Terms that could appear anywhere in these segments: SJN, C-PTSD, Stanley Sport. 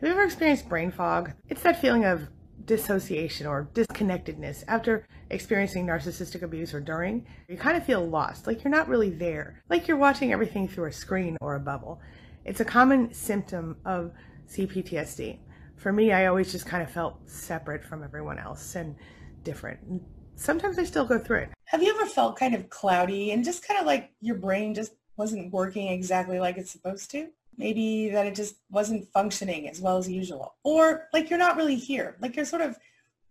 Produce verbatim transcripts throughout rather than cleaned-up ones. Have you ever experienced brain fog? It's that feeling of dissociation or disconnectedness after experiencing narcissistic abuse or during. You kind of feel lost, like you're not really there, like you're watching everything through a screen or a bubble. It's a common symptom of C P T S D. For me, I always just kind of felt separate from everyone else and different. Sometimes I still go through it. Have you ever felt kind of cloudy and just kind of like your brain just wasn't working exactly like it's supposed to? Maybe that it just wasn't functioning as well as usual. Or like you're not really here, like you're sort of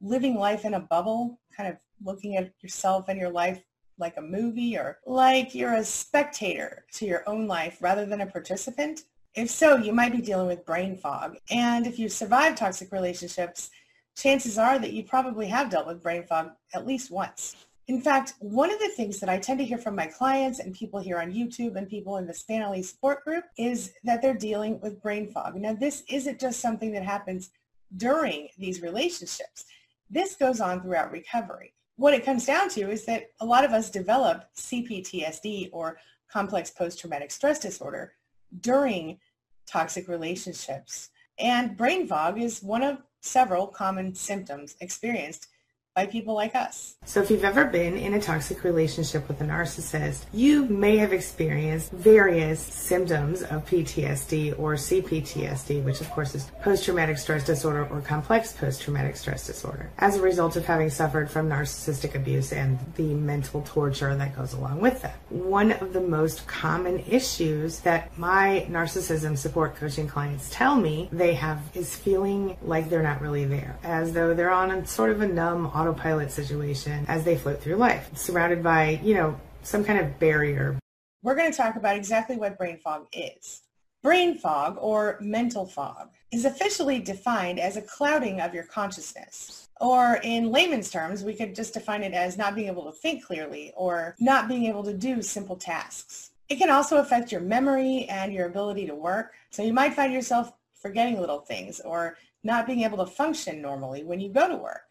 living life in a bubble, kind of looking at yourself and your life like a movie, or like you're a spectator to your own life rather than a participant. If so, you might be dealing with brain fog. And if you survive toxic relationships, chances are that you probably have dealt with brain fog at least once. In fact, one of the things that I tend to hear from my clients and people here on YouTube and people in the Stanley Sport group is that they're dealing with brain fog. Now, this isn't just something that happens during these relationships. This goes on throughout recovery. What it comes down to is that a lot of us develop C P T S D, or complex post-traumatic stress disorder, during toxic relationships. And brain fog is one of several common symptoms experienced by people like us. So if you've ever been in a toxic relationship with a narcissist, you may have experienced various symptoms of P T S D or C P T S D, which of course is post-traumatic stress disorder or complex post-traumatic stress disorder, as a result of having suffered from narcissistic abuse and the mental torture that goes along with that. One of the most common issues that my narcissism support coaching clients tell me they have is feeling like they're not really there, as though they're on a sort of a numb auto autopilot situation as they float through life, surrounded by, you know, some kind of barrier. We're going to talk about exactly what brain fog is. Brain fog, or mental fog, is officially defined as a clouding of your consciousness. Or in layman's terms, we could just define it as not being able to think clearly or not being able to do simple tasks. It can also affect your memory and your ability to work. So you might find yourself forgetting little things or not being able to function normally when you go to work,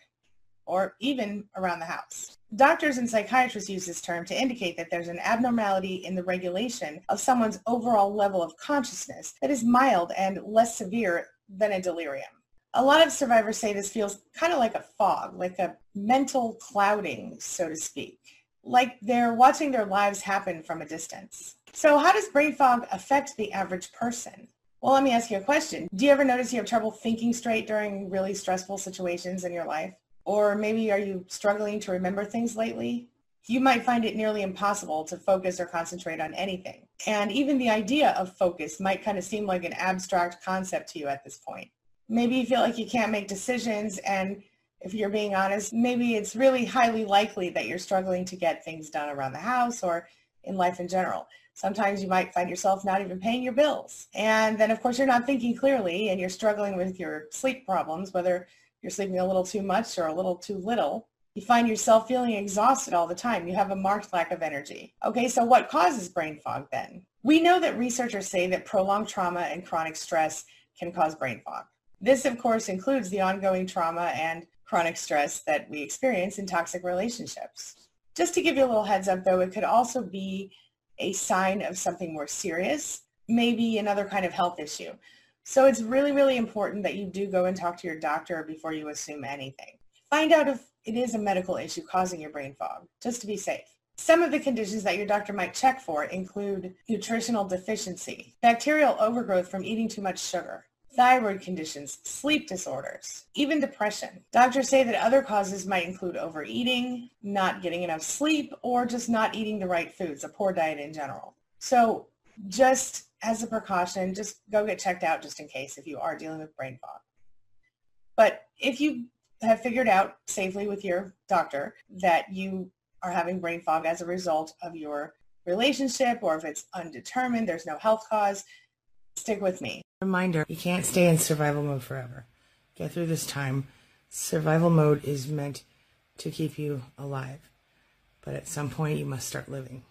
or even around the house. Doctors and psychiatrists use this term to indicate that there's an abnormality in the regulation of someone's overall level of consciousness that is mild and less severe than a delirium. A lot of survivors say this feels kind of like a fog, like a mental clouding, so to speak, like they're watching their lives happen from a distance. So how does brain fog affect the average person? Well, let me ask you a question. Do you ever notice you have trouble thinking straight during really stressful situations in your life? Or maybe are you struggling to remember things lately? You might find it nearly impossible to focus or concentrate on anything. And even the idea of focus might kind of seem like an abstract concept to you at this point. Maybe you feel like you can't make decisions, and if you're being honest, maybe it's really highly likely that you're struggling to get things done around the house or in life in general. Sometimes you might find yourself not even paying your bills. And then of course you're not thinking clearly and you're struggling with your sleep problems, whether you're sleeping a little too much or a little too little. You find yourself feeling exhausted all the time. You have a marked lack of energy. Okay, so what causes brain fog then? We know that researchers say that prolonged trauma and chronic stress can cause brain fog. This, of course, includes the ongoing trauma and chronic stress that we experience in toxic relationships. Just to give you a little heads up, though, it could also be a sign of something more serious, maybe another kind of health issue. So it's really, really important that you do go and talk to your doctor before you assume anything. Find out if it is a medical issue causing your brain fog, just to be safe. Some of the conditions that your doctor might check for include nutritional deficiency, bacterial overgrowth from eating too much sugar, thyroid conditions, sleep disorders, even depression. Doctors say that other causes might include overeating, not getting enough sleep, or just not eating the right foods, a poor diet in general. So just as a precaution, just go get checked out just in case if you are dealing with brain fog. But if you have figured out safely with your doctor that you are having brain fog as a result of your relationship, or if it's undetermined, there's no health cause, stick with me. Reminder, you can't stay in survival mode forever. Get through this time. Survival mode is meant to keep you alive, but at some point you must start living.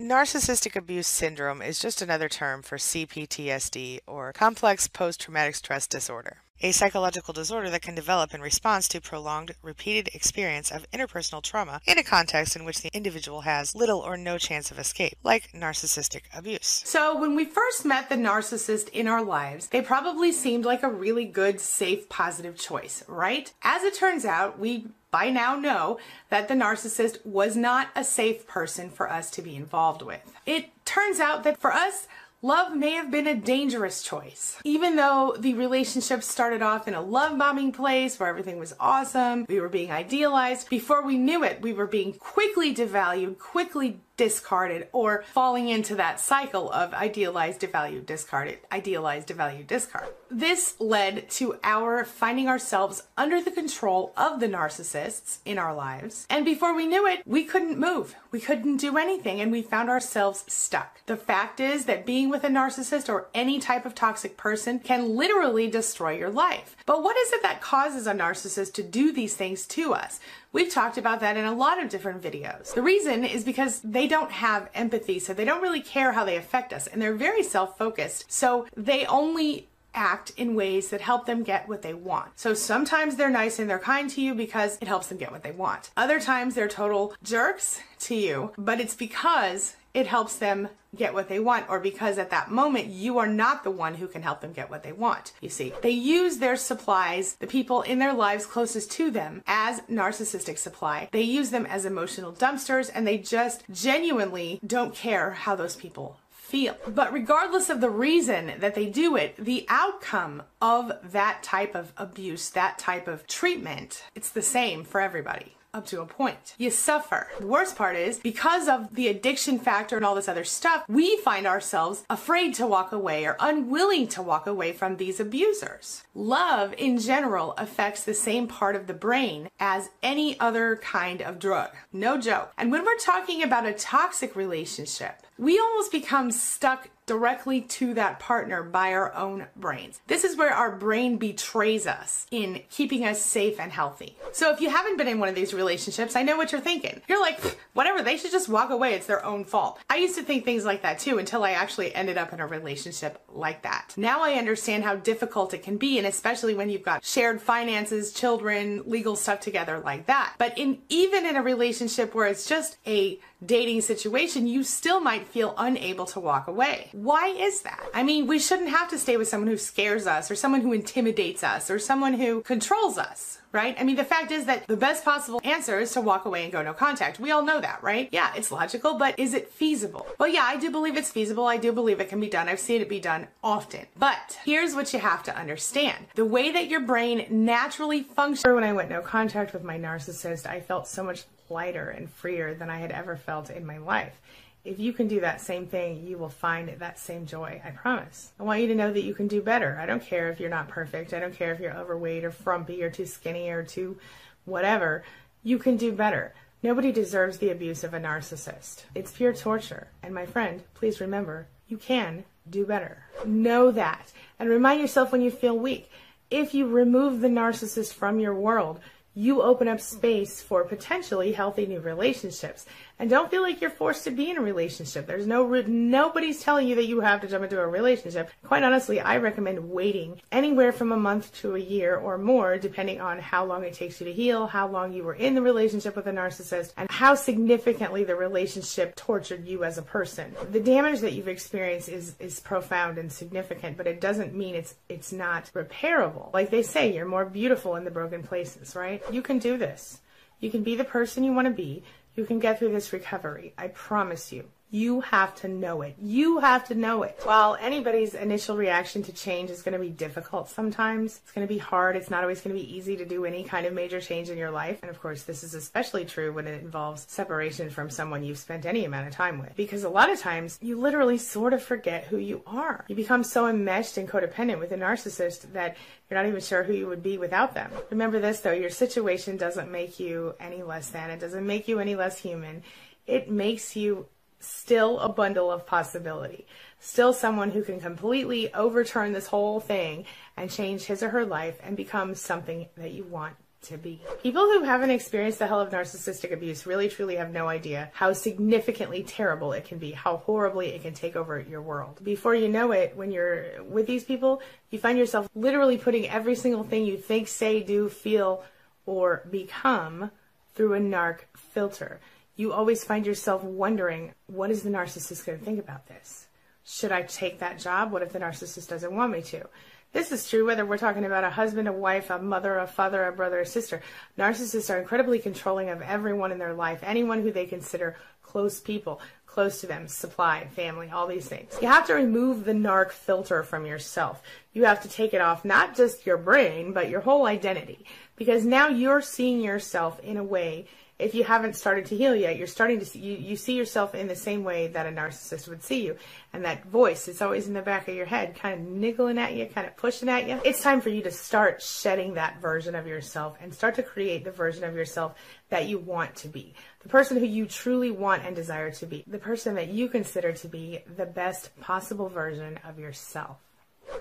Narcissistic abuse syndrome is just another term for C P T S D, or complex post-traumatic stress disorder. a psychological disorder that can develop in response to prolonged, repeated experience of interpersonal trauma in a context in which the individual has little or no chance of escape, like narcissistic abuse. So when we first met the narcissist in our lives, they probably seemed like a really good, safe, positive choice, right? As it turns out, we by now know that the narcissist was not a safe person for us to be involved with. It turns out that for us, love may have been a dangerous choice. Even though the relationship started off in a love bombing place where everything was awesome, we were being idealized, before we knew it, we were being quickly devalued, quickly discarded, or falling into that cycle of idealized, devalued, discarded, idealized, devalued, discarded. This led to our finding ourselves under the control of the narcissists in our lives. And before we knew it, we couldn't move. We couldn't do anything, and we found ourselves stuck. The fact is that being with a narcissist or any type of toxic person can literally destroy your life. But what is it that causes a narcissist to do these things to us? We've talked about that in a lot of different videos. The reason is because they don't have empathy, so they don't really care how they affect us, and they're very self-focused, so they only act in ways that help them get what they want. So sometimes they're nice and they're kind to you because it helps them get what they want. Other times they're total jerks to you, but it's because it helps them get what they want, or because at that moment you are not the one who can help them get what they want. You see, they use their supplies, the people in their lives closest to them, as narcissistic supply. They use them as emotional dumpsters, and they just genuinely don't care how those people feel. But regardless of the reason that they do it, the outcome of that type of abuse, that type of treatment, it's the same for everybody. Up to a point. You suffer. The worst part is, because of the addiction factor and all this other stuff, we find ourselves afraid to walk away or unwilling to walk away from these abusers. Love, in general, affects the same part of the brain as any other kind of drug. No joke. And when we're talking about a toxic relationship, we almost become stuck directly to that partner by our own brains. This is where our brain betrays us in keeping us safe and healthy. So if you haven't been in one of these relationships, I know what you're thinking. You're like, whatever, they should just walk away. It's their own fault. I used to think things like that too, until I actually ended up in a relationship like that. Now I understand how difficult it can be, and especially when you've got shared finances, children, legal stuff together like that. But in even in a relationship where it's just a dating situation, you still might feel unable to walk away. Why is that? I mean, we shouldn't have to stay with someone who scares us, or someone who intimidates us, or someone who controls us, right? I mean, the fact is that the best possible answer is to walk away and go no contact. We all know that, right? Yeah, it's logical, but is it feasible? Well, yeah, I do believe it's feasible. I do believe it can be done. I've seen it be done often. But here's what you have to understand. The way that your brain naturally functions. When I went no contact with my narcissist, I felt so much lighter and freer than I had ever felt in my life. If you can do that same thing, you will find that same joy, I promise. I want you to know that you can do better. I don't care if you're not perfect. I don't care if you're overweight or frumpy or too skinny or too whatever. You can do better. Nobody deserves the abuse of a narcissist. It's pure torture. And my friend, please remember, you can do better. Know that. And remind yourself when you feel weak. If you remove the narcissist from your world, you open up space for potentially healthy new relationships. And don't feel like you're forced to be in a relationship. There's no, nobody's telling you that you have to jump into a relationship. Quite honestly, I recommend waiting anywhere from a month to a year or more, depending on how long it takes you to heal, how long you were in the relationship with a narcissist, and how significantly the relationship tortured you as a person. The damage that you've experienced is, is profound and significant, but it doesn't mean it's, it's not repairable. Like they say, you're more beautiful in the broken places, right? You can do this. You can be the person you want to be. You can get through this recovery. I promise you. You have to know it. You have to know it. While anybody's initial reaction to change is going to be difficult sometimes, it's going to be hard, it's not always going to be easy to do any kind of major change in your life. And of course, this is especially true when it involves separation from someone you've spent any amount of time with. Because a lot of times, you literally sort of forget who you are. You become so enmeshed and codependent with a narcissist that you're not even sure who you would be without them. Remember this though, your situation doesn't make you any less than, it doesn't make you any less human. It makes you still a bundle of possibility, still someone who can completely overturn this whole thing and change his or her life and become something that you want to be. People who haven't experienced the hell of narcissistic abuse really truly have no idea how significantly terrible it can be, how horribly it can take over your world. Before you know it, when you're with these people, you find yourself literally putting every single thing you think, say, do, feel, or become through a narc filter. You always find yourself wondering, what is the narcissist going to think about this? Should I take that job? What if the narcissist doesn't want me to? This is true whether we're talking about a husband, a wife, a mother, a father, a brother, a sister. Narcissists are incredibly controlling of everyone in their life, anyone who they consider close people, close to them, supply, family, all these things. You have to remove the narc filter from yourself. You have to take it off, not just your brain, but your whole identity. Because now you're seeing yourself in a way, if you haven't started to heal yet, you're starting to see, you, you see yourself in the same way that a narcissist would see you. And that voice, it's always in the back of your head, kind of niggling at you, kind of pushing at you. It's time for you to start shedding that version of yourself and start to create the version of yourself that you want to be. The person who you truly want and desire to be. The person that you consider to be the best possible version of yourself.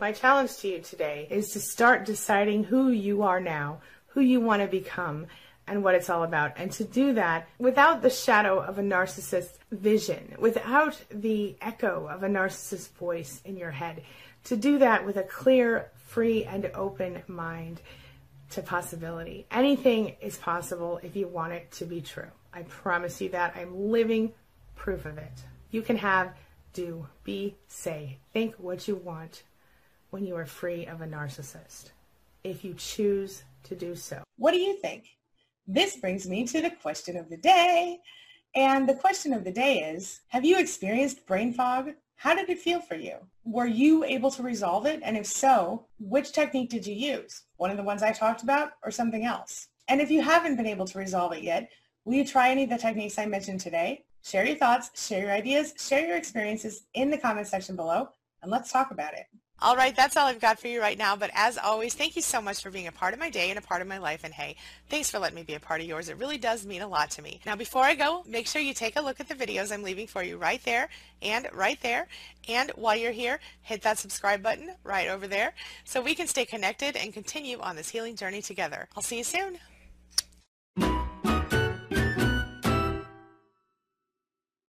My challenge to you today is to start deciding who you are now, who you want to become, and what it's all about. And to do that without the shadow of a narcissist's vision, without the echo of a narcissist's voice in your head. To do that with a clear, free, and open mind to possibility. Anything is possible if you want it to be true. I promise you that. I'm living proof of it. You can have, do, be, say, think what you want when you are free of a narcissist, if you choose to do so. What do you think? This brings me to the question of the day. And the question of the day is, have you experienced brain fog? How did it feel for you? Were you able to resolve it? And if so, which technique did you use? One of the ones I talked about or something else? And if you haven't been able to resolve it yet, will you try any of the techniques I mentioned today? Share your thoughts, share your ideas, share your experiences in the comment section below, and let's talk about it. All right, that's all I've got for you right now. But as always, thank you so much for being a part of my day and a part of my life. And hey, thanks for letting me be a part of yours. It really does mean a lot to me. Now, before I go, make sure you take a look at the videos I'm leaving for you right there and right there. And while you're here, hit that subscribe button right over there so we can stay connected and continue on this healing journey together. I'll see you soon.